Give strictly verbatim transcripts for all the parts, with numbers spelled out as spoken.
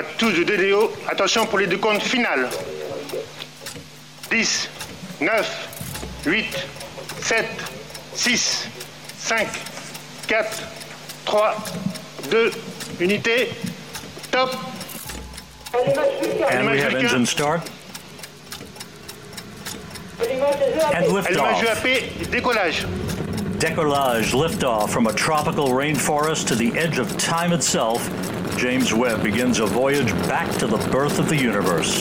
à tous de D D O. Attention pour les deux comptes finales. dix, neuf, huit, sept, six, cinq, quatre, trois, deux, unité, top. And we have engine start. And liftoff. Décollage. Décollage, liftoff from a tropical rainforest to the edge of time itself. James Webb begins a voyage back to the birth of the universe.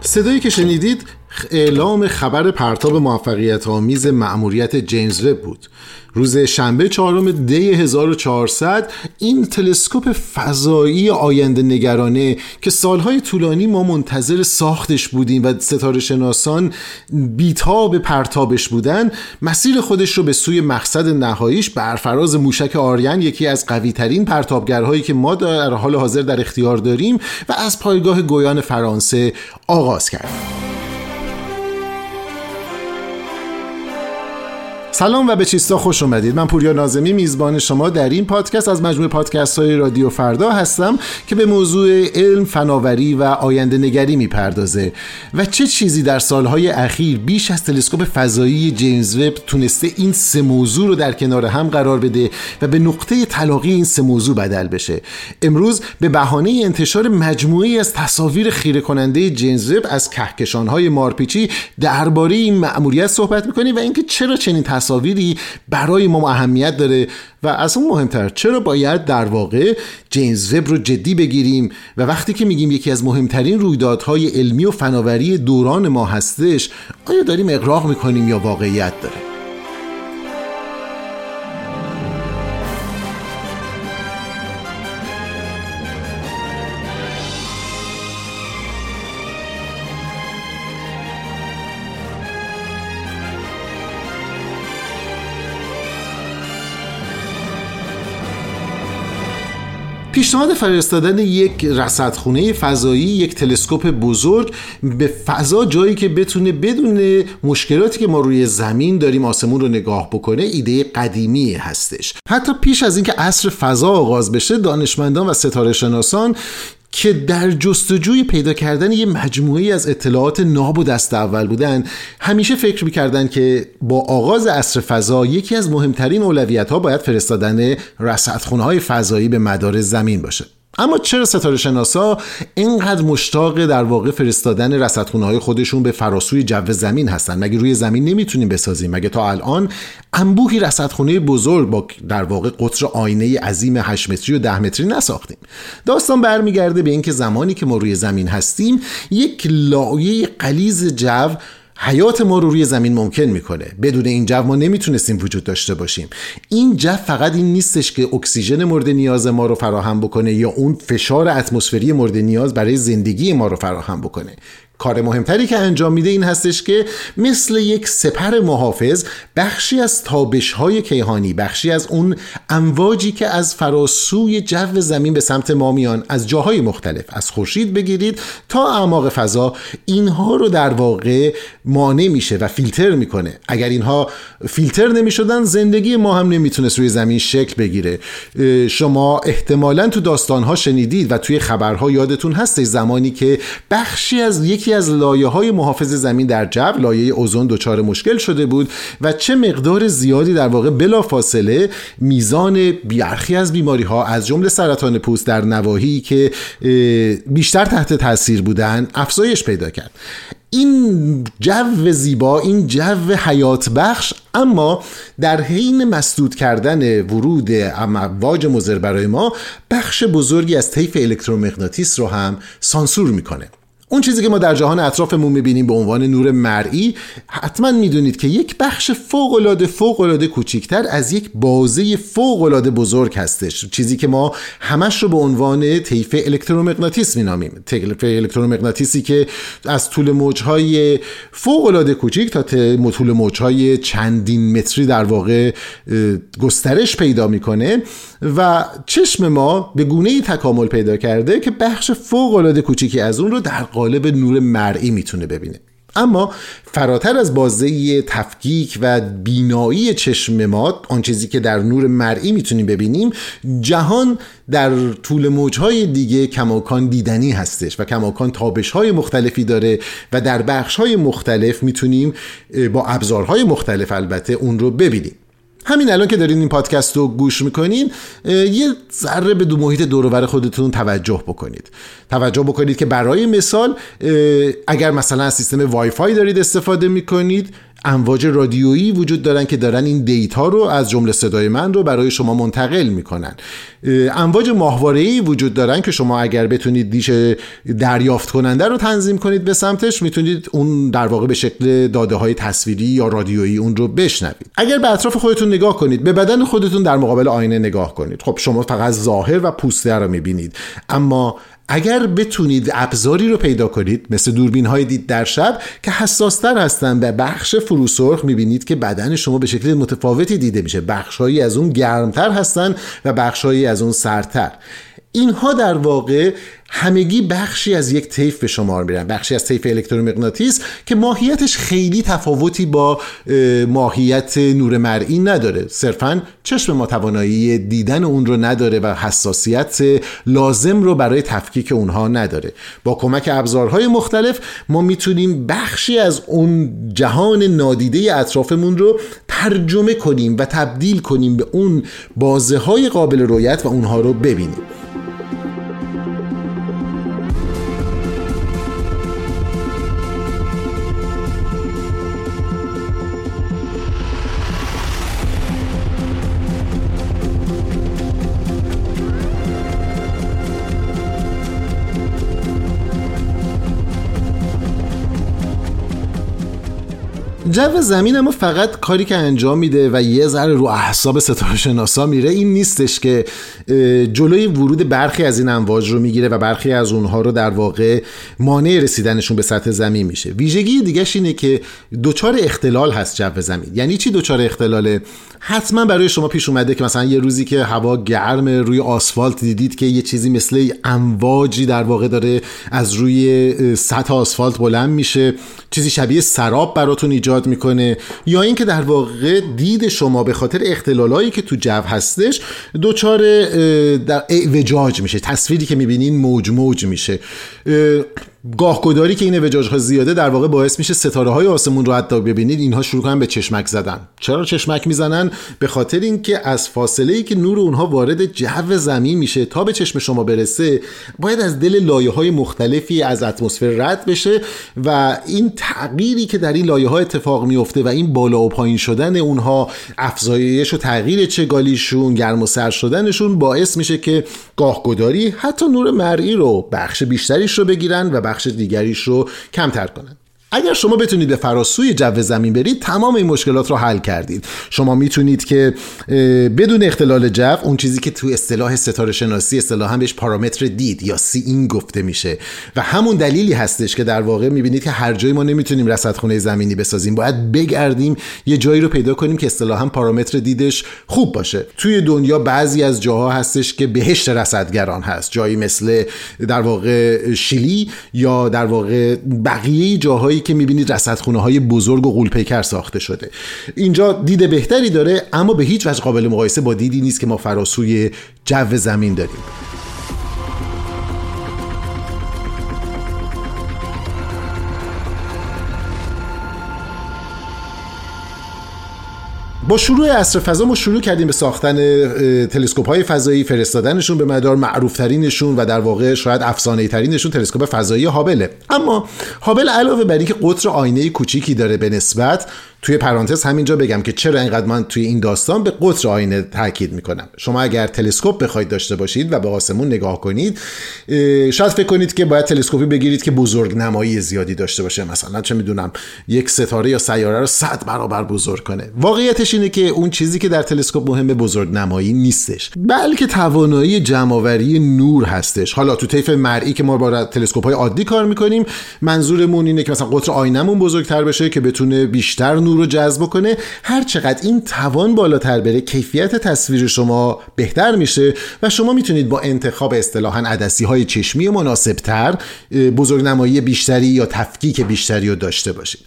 صدایی که شنیدید اعلام خبر پرتاب موفقیت‌آمیز مأموریت جیمز وب بود. روز شنبه چهارم دی هزار و چهارصد این تلسکوپ فضایی آینده نگرانه که سالهای طولانی ما منتظر ساختش بودیم و ستاره شناسان بی‌تاب پرتابش بودن، مسیر خودش رو به سوی مقصد نهاییش بر فراز موشک آریان، یکی از قوی‌ترین پرتابگرهایی که ما در حال حاضر در اختیار داریم، و از پایگاه گویان فرانسه آغاز کرد. سلام و به چیستا خوش اومدید. من پوریا ناظمی میزبان شما در این پادکست از مجموعه پادکست‌های رادیو فردا هستم که به موضوع علم، فناوری و آینده نگری میپردازه. و چه چیزی در سالهای اخیر بیش از تلسکوپ فضایی جیمز وب تونسته این سه موضوع رو در کنار هم قرار بده و به نقطه تلاقی این سه موضوع بدل بشه؟ امروز به بهانه انتشار مجموعه‌ای از تصاویر خیره کننده جیمز وب از کهکشان‌های مارپیچی درباره این مأموریت صحبت می‌کنیم و اینکه چرا چنین تصاویری برای ما اهمیت داره و از اون مهمتر چرا باید در واقع جیمز وب رو جدی بگیریم. و وقتی که میگیم یکی از مهمترین رویدادهای علمی و فناوری دوران ما هستش، آیا داریم اغراق میکنیم یا واقعیت داره؟ پیشنهاد فرستادن یک رصدخانه فضایی، یک تلسکوپ بزرگ به فضا، جایی که بتونه بدون مشکلاتی که ما روی زمین داریم آسمون رو نگاه بکنه، ایده قدیمی هستش. حتی پیش از اینکه عصر فضا آغاز بشه، دانشمندان و ستاره شناسان که در جستجوی پیدا کردن یه مجموعه از اطلاعات ناب و دست اول بودن، همیشه فکر می‌کردن که با آغاز عصر فضا یکی از مهمترین اولویت‌ها باید فرستادن رصدخانه‌های فضایی به مدار زمین باشه. اما چرا ستاره شناسا اینقدر مشتاق در واقع فرستادن رصدخانه‌های خودشون به فراسوی جو زمین هستن؟ مگه روی زمین نمیتونیم بسازیم؟ مگه تا الان انبوهی رصدخانه بزرگ با در واقع قطر آینه عظیم هشت متری و ده متری نساختیم؟ داستان برمیگرده به اینکه زمانی که ما روی زمین هستیم، یک لایه غلیظ جو حیات ما رو روی زمین ممکن میکنه. بدون این جو ما نمیتونستیم وجود داشته باشیم. این جو فقط این نیستش که اکسیژن مورد نیاز ما رو فراهم بکنه یا اون فشار اتمسفری مورد نیاز برای زندگی ما رو فراهم بکنه. کار مهمتری که انجام میده این هستش که مثل یک سپر محافظ، بخشی از تابش‌های کیهانی، بخشی از اون امواجی که از فراسوی جو زمین به سمت ما میان، از جاهای مختلف، از خورشید بگیرید تا اعماق فضا، اینها رو در واقع مانع میشه و فیلتر میکنه. اگر اینها فیلتر نمیشدن، زندگی ما هم نمیتونست روی زمین شکل بگیره. شما احتمالاً تو داستانها شنیدید و توی خبرها یادتون هست زمانی که بخشی از یکی از لایه‌های محافظ زمین در جو، لایه اوزون، دچار مشکل شده بود و چه مقدار زیادی در واقع بلافاصله میزان برخی از بیماری‌ها از جمله سرطان پوست در نواحی که بیشتر تحت تاثیر بودن افزایش پیدا کرد. این جو زیبا، این جو حیات بخش، اما در حین مسدود کردن ورود امواج مضر برای ما، بخش بزرگی از طیف الکترومغناطیس رو هم سانسور می‌کنه. اون چیزی که ما در جهان اطرافمون میبینیم به عنوان نور مرئی، حتما میدونید که یک بخش فوق‌العاده فوق‌العاده کوچیکتر از یک بازه فوق‌العاده بزرگ هستش، چیزی که ما همش رو به عنوان طیف الکترومغناطیس مینامیم. طیف الکترومغناطیسی که از طول موج‌های فوق‌العاده کوچیک تا طول موج‌های چندین متری در واقع گسترش پیدا میکنه و چشم ما به گونه‌ای تکامل پیدا کرده که بخش فوق‌العاده کوچیکی از اون رو در قالب نور مرئی میتونه ببینه. اما فراتر از بازه تفکیک و بینایی چشم ما، آن چیزی که در نور مرئی میتونیم ببینیم، جهان در طول موجهای دیگه کماکان دیدنی هستش و کماکان تابش‌های مختلفی داره و در بخش‌های مختلف میتونیم با ابزارهای مختلف البته اون رو ببینیم. همین الان که دارین این پادکست رو گوش میکنین، یه ذره به دو محیط دوروبر خودتون توجه بکنید. توجه بکنید که برای مثال اگر مثلا از سیستم وای فای دارید استفاده میکنید، امواج رادیویی وجود دارن که دارن این دیتا رو از جمله صدای من رو برای شما منتقل میکنن. امواج ماهواره‌ای وجود دارن که شما اگر بتونید دیش دریافت کننده رو تنظیم کنید به سمتش، میتونید اون در واقع به شکل داده‌های تصویری یا رادیویی اون رو بشنوید. اگر به اطراف خودتون نگاه کنید، به بدن خودتون در مقابل آینه نگاه کنید، خب شما فقط ظاهر و پوسته رو میبینید. اما اگر بتونید ابزاری رو پیدا کنید مثل دوربین‌های دید در شب که حساس‌تر هستن به بخش فروسرخ، می‌بینید که بدن شما به شکل متفاوتی دیده میشه. بخش‌هایی از اون گرم‌تر هستن و بخش‌هایی از اون سردتر. اینها در واقع همگی بخشی از یک طیف به شمار میرن، بخشی از طیف الکترومغناطیس که ماهیتش خیلی تفاوتی با ماهیت نور مرئی نداره. صرفاً چشم ما توانایی دیدن اون رو نداره و حساسیت لازم رو برای تفکیک اونها نداره. با کمک ابزارهای مختلف ما میتونیم بخشی از اون جهان نادیده اطرافمون رو ترجمه کنیم و تبدیل کنیم به اون بازه‌های قابل رؤیت و اونها رو ببینیم. جو زمین اما فقط کاری که انجام میده و یه ذره رو اعصاب ستاره‌شناسا میره این نیستش که جلوی ورود برخی از این امواج رو میگیره و برخی از اونها رو در واقع مانع رسیدنشون به سطح زمین میشه. ویژگی دیگه‌ش اینه که دوچار اختلال هست جو زمین. یعنی چی دوچار اختلاله؟ حتما برای شما پیش اومده که مثلا یه روزی که هوا گرمه روی آسفالت دیدید که یه چیزی مثل امواجی در واقع داره از روی سطح آسفالت بلند میشه، چیزی شبیه سراب براتون ایجاد میکنه، یا اینکه در واقع دید شما به خاطر اختلالایی که تو جو هستش دوچار در اعوجاج میشه. تصویری که میبینین موج موج میشه. گاهگداری که این اعوجاج‌ها زیاده در واقع باعث میشه ستاره‌های آسمون رو حتی ببینید اینها شروع کنن به چشمک زدن. چرا چشمک میزنن؟ به خاطر اینکه از فاصله‌ای که نور اونها وارد جو زمین میشه تا به چشم شما برسه، باید از دل لایه‌های مختلفی از اتمسفر رد بشه و این تغییری که در این لایه‌ها اتفاق میفته و این بالا و پایین شدن اونها، افزایش و تغییر چگالیشون، گرم و سرد شدنشون، باعث میشه که گاهگداری حتی نور مرئی رو بخش بیشتریش رو بگیرن و بخش دیگریش رو کمتر کنن. اگر شما بتونید به فراسوی جو زمین برید، تمام این مشکلات رو حل کردید. شما میتونید که بدون اختلال جو، اون چیزی که تو اصطلاح ستاره شناسی اصطلاحاً بهش پارامتر دید یا سیینگ گفته میشه و همون دلیلی هستش که در واقع میبینید که هر جایی ما نمیتونیم رصدخونه زمینی بسازیم، باید بگردیم یه جایی رو پیدا کنیم که اصطلاحاً پارامتر دیدش خوب باشه. توی دنیا بعضی از جاها هستش که بهشت رصدگران هست، جایی مثل در واقع شیلی یا در واقع بقیه جاهایی که میبینید رصدخونه‌های بزرگ و غول‌پیکر ساخته شده. اینجا دید بهتری داره، اما به هیچ وجه قابل مقایسه با دیدی نیست که ما فراسوی جو زمین داریم. با شروع عصر فضا ما شروع کردیم به ساختن تلسکوپ‌های فضایی، فرستادنشون به مدار، معروف‌ترینشون و در واقع شاید افسانه‌ای‌ترینشون تلسکوپ فضایی هابل. اما هابل علاوه بر اینکه قطر آینه کوچیکی داره به نسبت، توی پرانتز همینجا بگم که چرا اینقدر من توی این داستان به قطر آینه تاکید میکنم. شما اگر تلسکوپ بخواید داشته باشید و به آسمون نگاه کنید، شاید فکر کنید که باید تلسکوپی بگیرید که بزرگنمایی زیادی داشته باشه، مثلا چه میدونم یک ستاره یا سیاره رو صد برابر بزرگ کنه. واقعیتش راستش اینه که اون چیزی که در تلسکوپ مهمه بزرگنمایی نیستش، بلکه توانایی جمع‌آوری نور هستش. حالا تو طیف مرئی که ما با تلسکوپ‌های عادی کار می‌کنیم، منظورمون اینه که مثلا قطر آینه‌مون بزرگتر بشه که بتونه بیشتر نور رو جذب کنه. هر چقدر این توان بالاتر بره، کیفیت تصویر شما بهتر میشه و شما میتونید با انتخاب اصطلاحاً عدسی‌های چشمی مناسب‌تر بزرگنمایی بیشتری یا تفکیک بیشتری رو داشته باشید.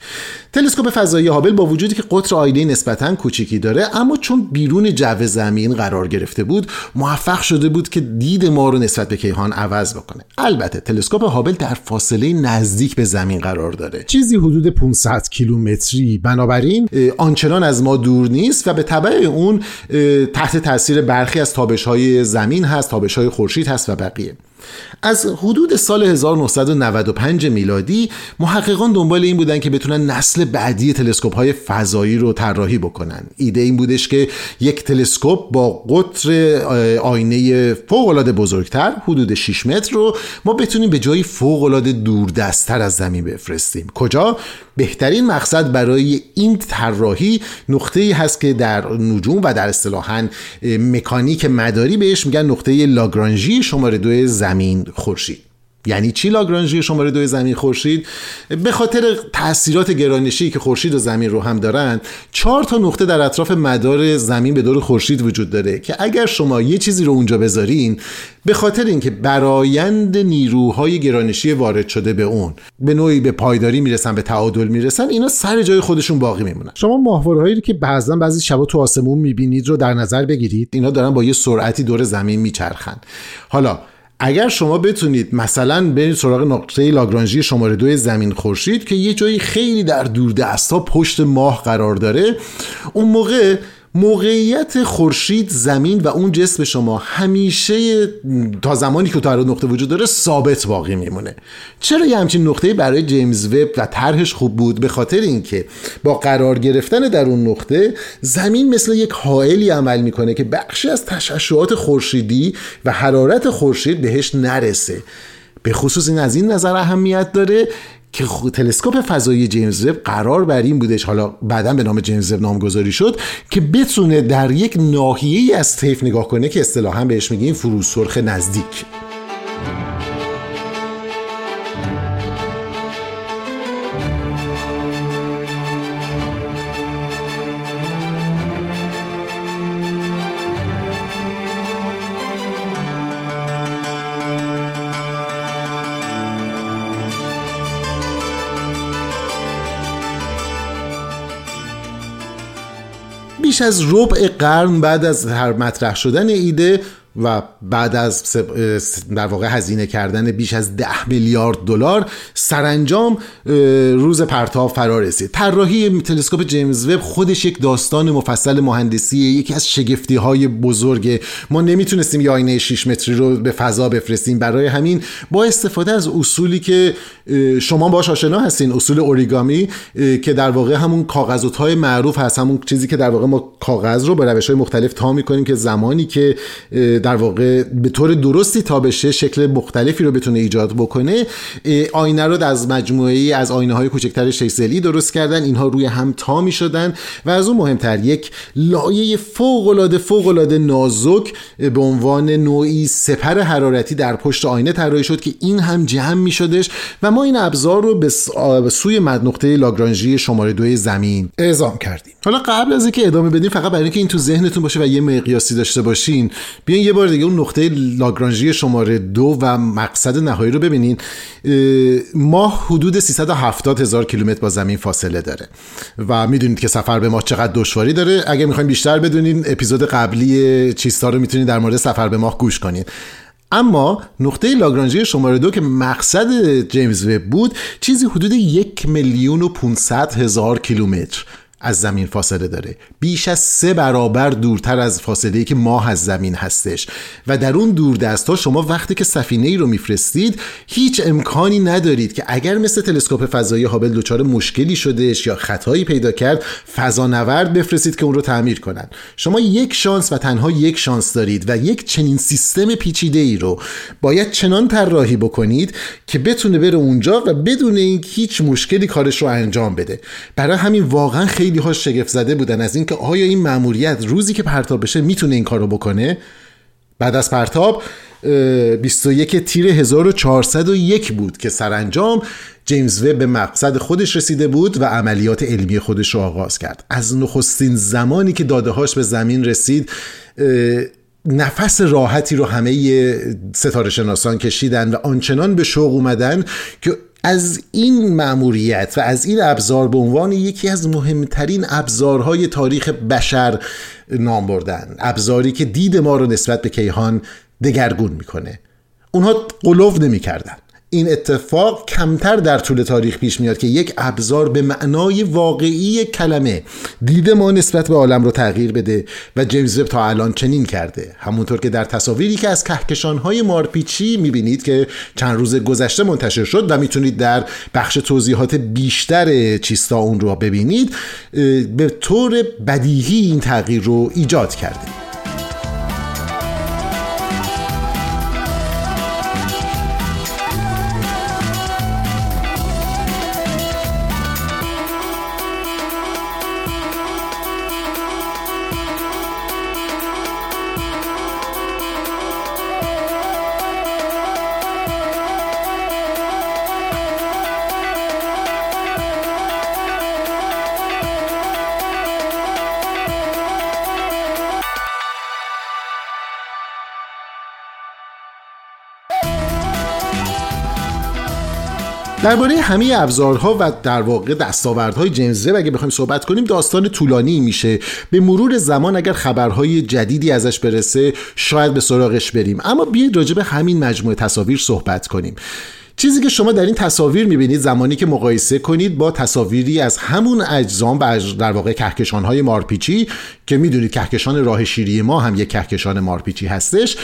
تلسکوپ فضایی هابل با وجودی که قطر آینه نسبتاً کوچیکی داره، اما چون بیرون جو زمین قرار گرفته بود، موفق شده بود که دید ما رو نسبت به کیهان عوض بکنه. البته تلسکوپ هابل در فاصله نزدیک به زمین قرار داره، چیزی حدود پانصد کیلومتری، بنابراین آنچنان از ما دور نیست و به تبع اون تحت تاثیر برخی از تابش‌های زمین هست، تابش‌های خورشید هست و بقیه. از حدود سال هزار و نهصد و نود و پنج میلادی محققان دنبال این بودن که بتونن نسل بعدی تلسکوپ‌های فضایی رو طراحی بکنن. ایده این بودش که یک تلسکوپ با قطر آینه فوق‌العاده بزرگتر حدود شش متر رو ما بتونیم به جایی فوق‌العاده دوردست‌تر از زمین بفرستیم. کجا؟ بهترین مقصد برای این طراحی نقطه‌ای هست که در نجوم و در اصطلاحاً مکانیک مداری بهش میگن نقطه لاگرانژی شماره دو زمین خورشید. یعنی چی لاگرانژی شماره دو زمین خورشید؟ به خاطر تأثیرات گرانشی که خورشید و زمین رو هم دارن، چهار تا نقطه در اطراف مدار زمین به دور خورشید وجود داره که اگر شما یه چیزی رو اونجا بذارین، به خاطر اینکه برآیند نیروهای گرانشی وارد شده به اون به نوعی به پایداری میرسن، به تعادل میرسن، اینا سر جای خودشون باقی میمونن. شما ماهوارهایی که بعضا بعضی شبا تو آسمون میبینید رو در نظر بگیرید، اینا دارن با یه سرعتی دور زمین میچرخن. حالا اگر شما بتونید مثلا برید سراغ نقطه لاگرانژی شماره دو زمین خورشید که یه جایی خیلی در دوردستا پشت ماه قرار داره، اون موقع موقعیت خورشید، زمین و اون جسم شما همیشه تا زمانی که تا نقطه وجود داره ثابت باقی میمونه. چرا یه همچین نقطه‌ای برای جیمز وب و طرحش خوب بود؟ به خاطر اینکه با قرار گرفتن در اون نقطه، زمین مثل یک حائلی عمل میکنه که بخشی از تشعشعات خورشیدی و حرارت خورشید بهش نرسه. به خصوص این از این نظر اهمیت داره که تلسکوپ فضایی جیمز وب قرار بر این بودش، حالا بعداً به نام جیمز وب نامگذاری شد، که بتونه در یک ناحیه‌ای از طیف نگاه کنه که اصطلاحاً بهش میگیم فروسرخ نزدیک. بیش از ربع قرن بعد از هر مطرح شدن ایده و بعد از در واقع هزینه کردن بیش از ده میلیارد دلار، سرانجام روز پرتاب فرا رسید. طراحی تلسکوپ جیمز وب خودش یک داستان مفصل مهندسی، یکی از شگفتی‌های بزرگ. ما نمیتونستیم یه آینه شش متری رو به فضا بفرستیم، برای همین با استفاده از اصولی که شما باهاش آشنا هستین، اصول اوریگامی که در واقع همون کاغذهای معروف هست، همون چیزی که در واقع ما کاغذ رو به روش‌های مختلف تا می‌کنیم که زمانی که در واقع به طور درستی تا بشه شکل مختلفی رو بتونه ایجاد بکنه. آینه رو از مجموعه‌ای از آینه‌های کوچکتر شش ضلعی درست کردن، اینها روی هم تا می‌شدن و از اون مهمتر یک لایه فوق‌العاده فوق‌العاده نازک به عنوان نوعی سپر حرارتی در پشت آینه طراحی شد که این هم جمع می‌شدش و ما این ابزار رو به سوی نقطه لاگرانژی شماره دو زمین اعزام کردیم. حالا قبل از اینکه ادامه بدیم، فقط برای اینکه این تو ذهنتون باشه و یه مقیاسی داشته باشین، بیاین یه بار دیگه اون نقطه لاگرانژی شماره دو و مقصد نهایی رو ببینین. ماه حدود سیصد و هفتاد هزار کیلومتر با زمین فاصله داره و میدونید که سفر به ماه چقدر دشواری داره. اگه میخواین بیشتر بدونین، اپیزود قبلی چیستا رو میتونین در مورد سفر به ماه گوش کنین. اما نقطه لاگرانژی شماره دو که مقصد جیمز وب بود، چیزی حدود یک میلیون و پانصد هزار کیلومتر از زمین فاصله داره، بیش از سه برابر دورتر از فاصله‌ای که ماه از زمین هستش و در اون دوردست‌ها شما وقتی که سفینه‌ای رو میفرستید، هیچ امکانی ندارید که اگر مثل تلسکوپ فضایی هابل دچار مشکلی شدش یا خطایی پیدا کرد، فضانورد بفرستید که اون رو تعمیر کنن. شما یک شانس و تنها یک شانس دارید و یک چنین سیستم پیچیده‌ای رو باید چنان طراحی بکنید که بتونه بره اونجا و بدون اینکه هیچ مشکلی کارش رو انجام بده. برای همین واقعا خیلی خیلی ها شگفت زده بودن از اینکه آیا این ماموریت روزی که پرتاب بشه میتونه این کارو بکنه. بعد از پرتاب بیست و یک تیر هزار و چهارصد و یک بود که سرانجام جیمز وب به مقصد خودش رسیده بود و عملیات علمی خودش رو آغاز کرد. از نخستین زمانی که داده‌هاش به زمین رسید نفس راحتی رو همه ستاره شناسان کشیدن و آنچنان به شوق اومدن که از این مأموریت و از این ابزار به عنوان یکی از مهمترین ابزارهای تاریخ بشر نام بردن. ابزاری که دید ما رو نسبت به کیهان دگرگون میکنه. اونها قلوف نمیکردن. این اتفاق کمتر در طول تاریخ پیش میاد که یک ابزار به معنای واقعی کلمه دید ما نسبت به عالم رو تغییر بده و جیمز وب تا الان چنین کرده. همونطور که در تصاویری که از کهکشان‌های مارپیچی میبینید که چند روز گذشته منتشر شد و میتونید در بخش توضیحات بیشتر چیستا اون رو ببینید، به طور بدیهی این تغییر رو ایجاد کرده. درباره همه ابزارها و در واقع دستاوردهای جیمز وب اگه بخوایم صحبت کنیم داستان طولانی میشه. به مرور زمان اگر خبرهای جدیدی ازش برسه شاید به سراغش بریم. اما بیاید راجع به همین مجموعه تصاویر صحبت کنیم. چیزی که شما در این تصاویر میبینید زمانی که مقایسه کنید با تصاویری از همون اجزام و در واقع کهکشان‌های مارپیچی که میدونید کهکشان راه شیری ما هم یک کهکشان مارپیچی هستش،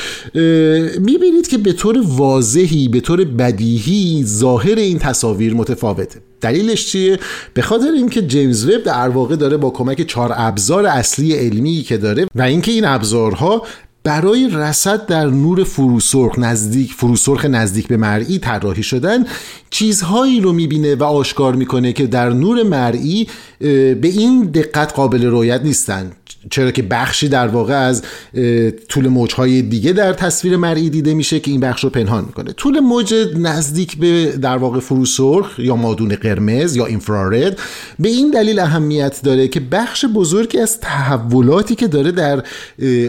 میبینید که به طور واضحی به طور بدیهی ظاهر این تصاویر متفاوته. دلیلش چیه؟ به خاطر اینکه جیمز وب در واقع داره با کمک چهار ابزار اصلی علمی که داره و اینکه این ابزارها برای رصد در نور فروسرخ نزدیک فروسرخ نزدیک به مرئی طراحی شدن، چیزهایی رو میبینه و آشکار میکنه که در نور مرئی به این دقت قابل رؤیت نیستن، چرا که بخشی در واقع از طول موجهای دیگه در تصویر مرئی دیده میشه که این بخش رو پنهان میکنه. طول موج نزدیک به در واقع فروسرخ یا مادون قرمز یا اینفرارد به این دلیل اهمیت داره که بخش بزرگی از تحولاتی که داره در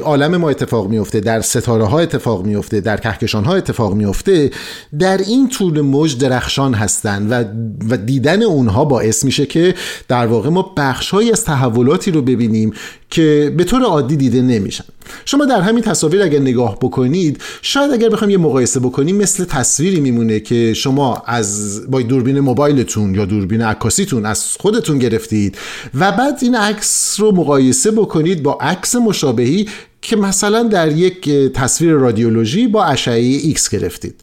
عالم ما اتفاق میفته، در ستاره ها اتفاق میفته، در کهکشان ها اتفاق میفته، در این طول موج درخشان هستن و و دیدن اونها باعث میشه که در واقع ما بخشهایی از تحولاتی رو ببینیم که به طور عادی دیده نمیشن. شما در همین تصاویر اگر نگاه بکنید، شاید اگر بخوایم یه مقایسه بکنیم مثل تصویری میمونه که شما از با دوربین موبایلتون یا دوربین عکاسیتون از خودتون گرفتید و بعد این عکس رو مقایسه بکنید با عکس مشابهی که مثلا در یک تصویر رادیولوژی با اشعه X گرفتید.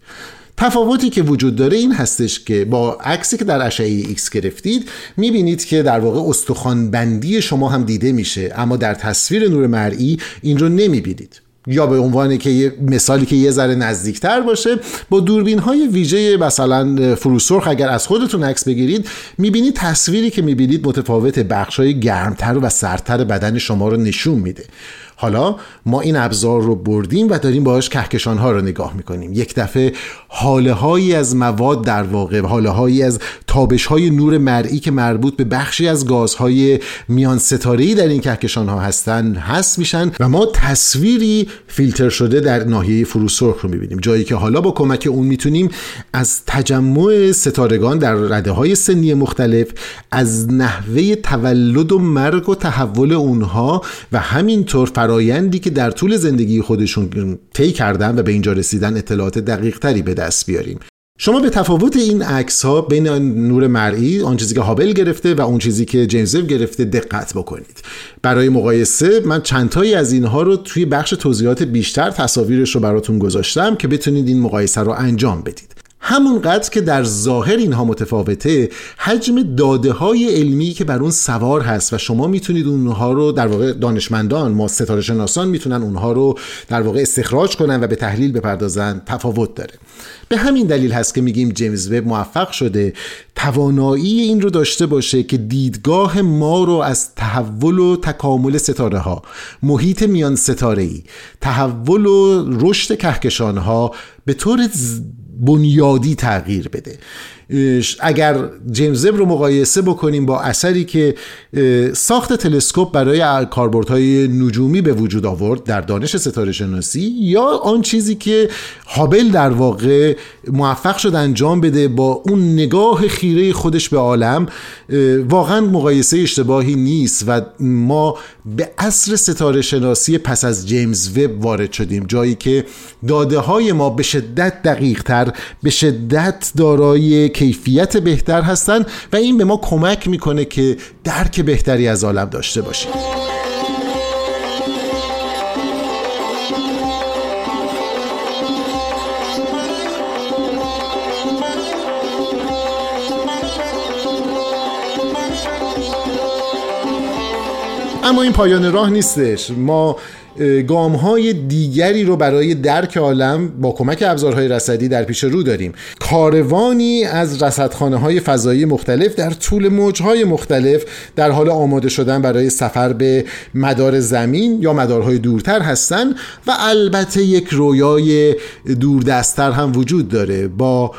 تفاوتی که وجود داره این هستش که با عکسی که در اشعه X گرفتید میبینید که در واقع استخوان بندی شما هم دیده میشه، اما در تصویر نور مرئی این رو نمیبینید. یا به عنوان که یه مثالی که یه ذره نزدیکتر باشه، با دوربین های ویژه مثلا فروسرخ اگر از خودتون عکس بگیرید، میبینید تصویری که میبینید متفاوت، بخشای گرمتر و سردتر بدن شما رو نشون میده. حالا ما این ابزار رو بردیم و داریم باهاش کهکشان ها رو نگاه میکنیم. یک دفعه حاله هایی از مواد در واقع، حاله هایی از تابش های نور مرئی که مربوط به بخشی از گازهای میان ستاره ای در این کهکشان ها هستن حذف میشن و ما تصویری فیلتر شده در ناحیه فروسرخ رو میبینیم، جایی که حالا با کمک اون میتونیم از تجمع ستارگان در رده های سنی مختلف، از نحوه تولد و مرگ و تحول اونها و همینطور فرایندی که در طول زندگی خودشون طی کردن و به اینجا رسیدن اطلاعات دقیق تری به دست بیاریم. شما به تفاوت این عکس ها بین نور مرئی، آن چیزی که هابل گرفته و اون چیزی که جیمز وب گرفته دقت بکنید. برای مقایسه من چند تایی از اینها رو توی بخش توضیحات بیشتر تصاویرش رو براتون گذاشتم که بتونید این مقایسه رو انجام بدید. همونقدر که در ظاهر اینها متفاوته، حجم داده های علمی که بر اون سوار هست و شما میتونید اونها رو در واقع دانشمندان، ما ستاره شناسان میتونن اونها رو در واقع استخراج کنن و به تحلیل بپردازن تفاوت داره. به همین دلیل هست که میگیم جیمز وب موفق شده توانایی این رو داشته باشه که دیدگاه ما رو از تحول و تکامل ستاره ها، محیط میان ستاره ای، تحول و رشد کهکشان ها به طور بنیادی تغییر بده. اگر جیمز وب رو مقایسه بکنیم با اثری که ساخت تلسکوپ برای کاربردهای نجومی به وجود آورد در دانش ستاره شناسی، یا آن چیزی که هابل در واقع موفق شد انجام بده با اون نگاه خیره خودش به عالم، واقعا مقایسه اشتباهی نیست و ما به عصر ستاره شناسی پس از جیمز وب وارد شدیم، جایی که داده های ما به شدت دقیق تر، به شدت دارای کیفیت بهتر هستن و این به ما کمک میکنه که درک بهتری از عالم داشته باشیم. اما این پایان راه نیستش. ما گام‌های دیگری رو برای درک عالم با کمک ابزارهای رصدی در پیش رو داریم. کاروانی از رصدخانه‌های فضایی مختلف در طول موج‌های مختلف در حال آماده شدن برای سفر به مدار زمین یا مدارهای دورتر هستند و البته یک رویای دوردست‌تر هم وجود داره. با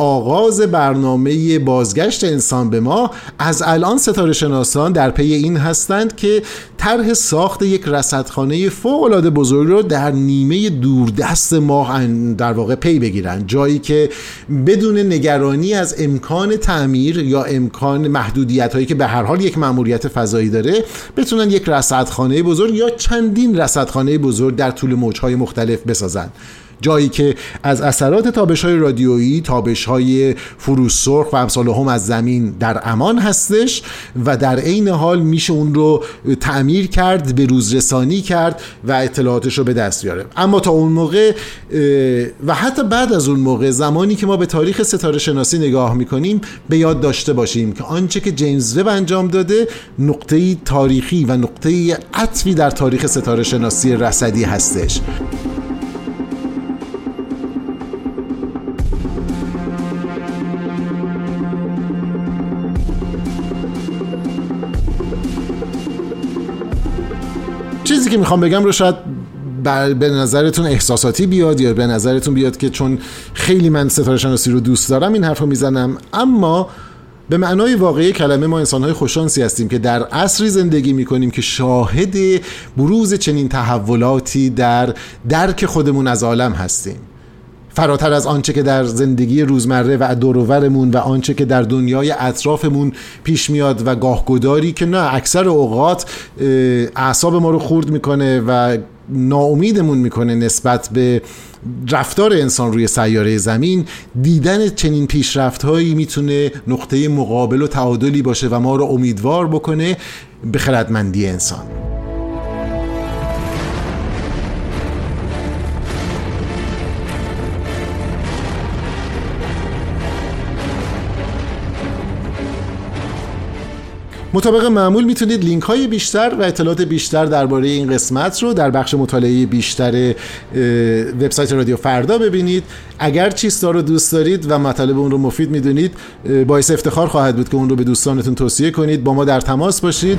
آغاز برنامه بازگشت انسان به ما، از الان ستاره شناسان در پی این هستند که طرح ساخت یک رصدخانه فوق‌العاده بزرگ رو در نیمه دوردست ماه در واقع پی بگیرن، جایی که بدون نگرانی از امکان تعمیر یا امکان محدودیت‌هایی که به هر حال یک مأموریت فضایی داره، بتونن یک رصدخانه بزرگ یا چندین رصدخانه بزرگ در طول موج‌های مختلف بسازن، جایی که از اثرات تابش‌های رادیویی، تابش‌های فوروز سرخ و امثال هم از زمین در امان هستش و در عین حال میشه اون رو تعمیر کرد، به روز رسانی کرد و اطلاعاتش رو به دست بیاره. اما تا اون موقع و حتی بعد از اون موقع، زمانی که ما به تاریخ ستاره شناسی نگاه میکنیم، به یاد داشته باشیم که آنچه که جیمز وب انجام داده نقطه‌ای تاریخی و نقطه‌ای عطفی در تاریخ ستاره شناسی رصدی هستش. چیزی که میخوام بگم رو شاید به نظرتون احساساتی بیاد یا به نظرتون بیاد که چون خیلی من ستاره شناسی رو دوست دارم این حرف رو میزنم، اما به معنای واقعی کلمه ما انسان‌های خوششانسی هستیم که در عصری زندگی می‌کنیم که شاهد بروز چنین تحولاتی در درک خودمون از عالم هستیم، فراتر از آنچه که در زندگی روزمره و دورورمون و آنچه که در دنیای اطرافمون پیش میاد و گاهگداری که نه اکثر اوقات اعصاب ما رو خورد میکنه و ناامیدمون میکنه نسبت به رفتار انسان روی سیاره زمین. دیدن چنین پیشرفت‌هایی میتونه نقطه مقابل و تعادلی باشه و ما رو امیدوار بکنه به خردمندی انسان. مطابق معمول میتونید لینک های بیشتر و اطلاعات بیشتر درباره این قسمت رو در بخش مطالعه بیشتر وبسایت رادیو فردا ببینید. اگر چیستا رو دوست دارید و مطالب اون رو مفید میدونید، باعث افتخار خواهد بود که اون رو به دوستانتون توصیه کنید. با ما در تماس باشید.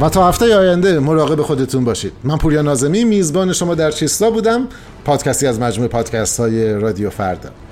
و تا هفته آینده مراقب خودتون باشید. من پوریا ناظمی، میزبان شما در چیستا بودم، پادکستی از مجموعه پادکست های رادیو فردا.